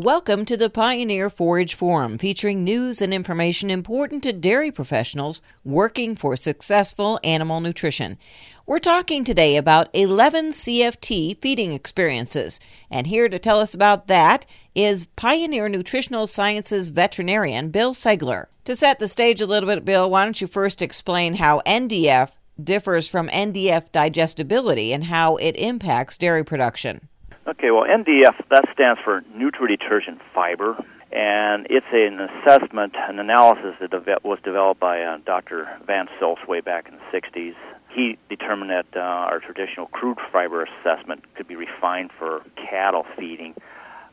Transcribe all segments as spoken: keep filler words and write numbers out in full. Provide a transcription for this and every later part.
Welcome to the Pioneer Forage Forum, featuring news and information important to dairy professionals working for successful animal nutrition. We're talking today about eleven C F T feeding experiences, and here to tell us about that is Pioneer Nutritional Sciences veterinarian Bill Seglar. To set the stage a little bit, Bill, why don't you first explain how N D F differs from N D F digestibility and how it impacts dairy production? Okay, well, N D F, that stands for neutral detergent fiber, and it's an assessment, an analysis that was developed by uh, Doctor Van Seltz way back in the sixties. He determined that uh, our traditional crude fiber assessment could be refined for cattle feeding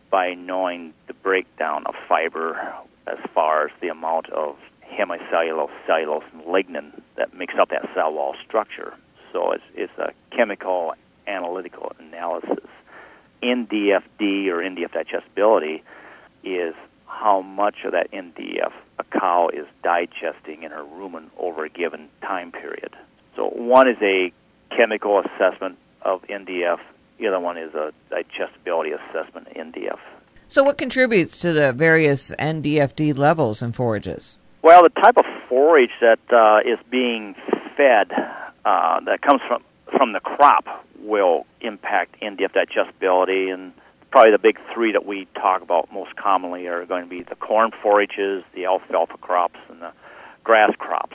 by knowing the breakdown of fiber as far as the amount of hemicellulose, cellulose, and lignin that makes up that cell wall structure. So it's, it's a chemical analytical analysis. N D F D or N D F digestibility is how much of that N D F a cow is digesting in her rumen over a given time period. So one is a chemical assessment of N D F. The other one is a digestibility assessment of N D F. So what contributes to the various N D F D levels in forages? Well, the type of forage that uh, is being fed uh, that comes from, from the crop will impact N D F digestibility, and probably the big three that we talk about most commonly are going to be the corn forages, the alfalfa crops, and the grass crops.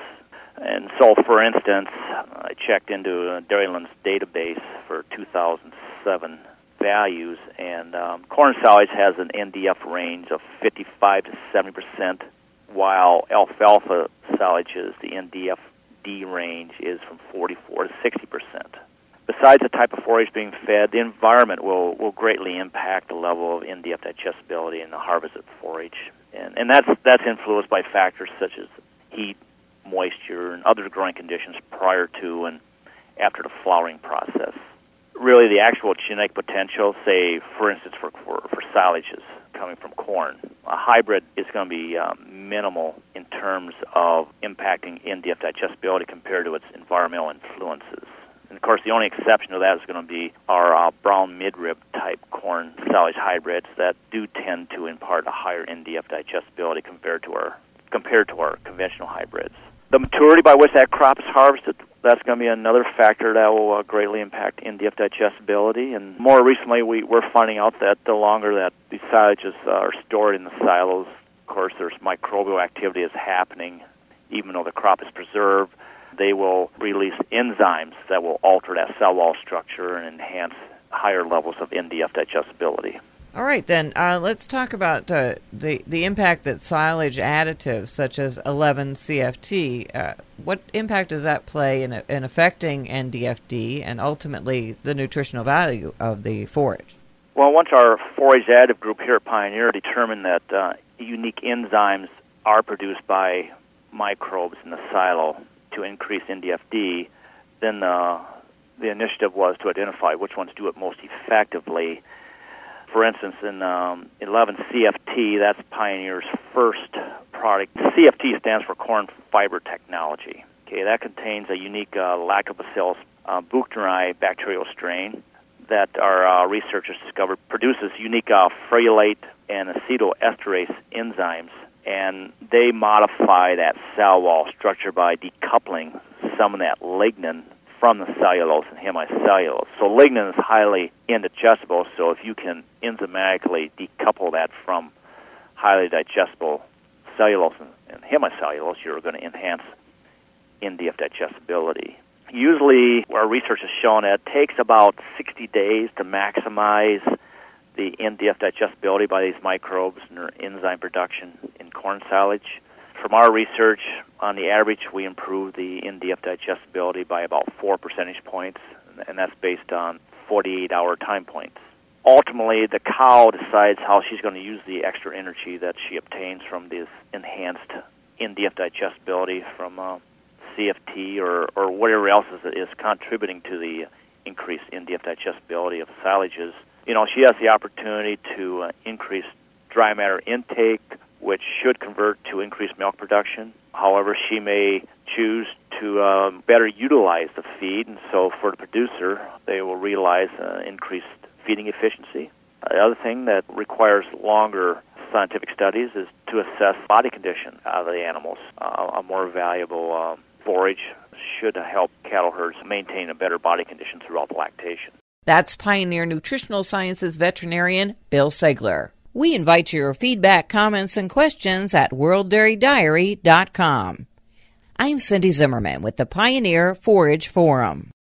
And so, for instance, I checked into Dairyland's database for two thousand seven values, and um, corn silage has an N D F range of fifty-five to seventy percent, while alfalfa silage's, the N D F D range is from forty-four to sixty percent. Besides the type of forage being fed, the environment will, will greatly impact the level of N D F digestibility in the harvested forage. And, and that's that's influenced by factors such as heat, moisture, and other growing conditions prior to and after the flowering process. Really, the actual genetic potential, say, for instance, for, for, for silages coming from corn, a hybrid is going to be um, minimal in terms of impacting N D F digestibility compared to its environmental influences. And, of course, the only exception to that is going to be our uh, brown midrib-type corn silage hybrids that do tend to impart a higher N D F digestibility compared to our compared to our conventional hybrids. The maturity by which that crop is harvested, that's going to be another factor that will uh, greatly impact N D F digestibility. And more recently, we, we're finding out that the longer that these silages uh, are stored in the silos, of course, there's microbial activity is happening, even though the crop is preserved. They will release enzymes that will alter that cell wall structure and enhance higher levels of N D F digestibility. All right, then, uh, let's talk about uh, the, the impact that silage additives, such as eleven C F T, uh, what impact does that play in, in affecting N D F D and ultimately the nutritional value of the forage? Well, once our forage additive group here at Pioneer determined that uh, unique enzymes are produced by microbes in the silo to increase N D F D, then uh, the initiative was to identify which ones do it most effectively. For instance, in um, eleven C F T, that's Pioneer's first product. C F T stands for corn fiber technology. Okay, that contains a unique uh, lactobacillus uh, buchneri bacterial strain that our uh, researchers discovered produces unique uh, phthalate and acetoesterase enzymes, and they modify that cell wall structure by decoupling some of that lignin from the cellulose and hemicellulose. So lignin is highly indigestible, so if you can enzymatically decouple that from highly digestible cellulose and hemicellulose, you're going to enhance N D F digestibility. Usually, our research has shown that it takes about sixty days to maximize the N D F digestibility by these microbes and their enzyme production in corn silage. From our research, on the average, we improve the N D F digestibility by about four percentage points, and that's based on forty-eight hour time points. Ultimately, the cow decides how she's going to use the extra energy that she obtains from this enhanced N D F digestibility from uh, C F T or, or whatever else is, is contributing to the increased N D F digestibility of silages. You know, she has the opportunity to uh, increase dry matter intake, which should convert to increased milk production. However, she may choose to um, better utilize the feed, and so for the producer, they will realize uh, increased feeding efficiency. The other thing that requires longer scientific studies is to assess body condition of the animals. Uh, a more valuable um, forage should help cattle herds maintain a better body condition throughout the lactation. That's Pioneer Nutritional Sciences veterinarian Bill Seglar. We invite your feedback, comments, and questions at world dairy diary dot com. I'm Cindy Zimmerman with the Pioneer Forage Forum.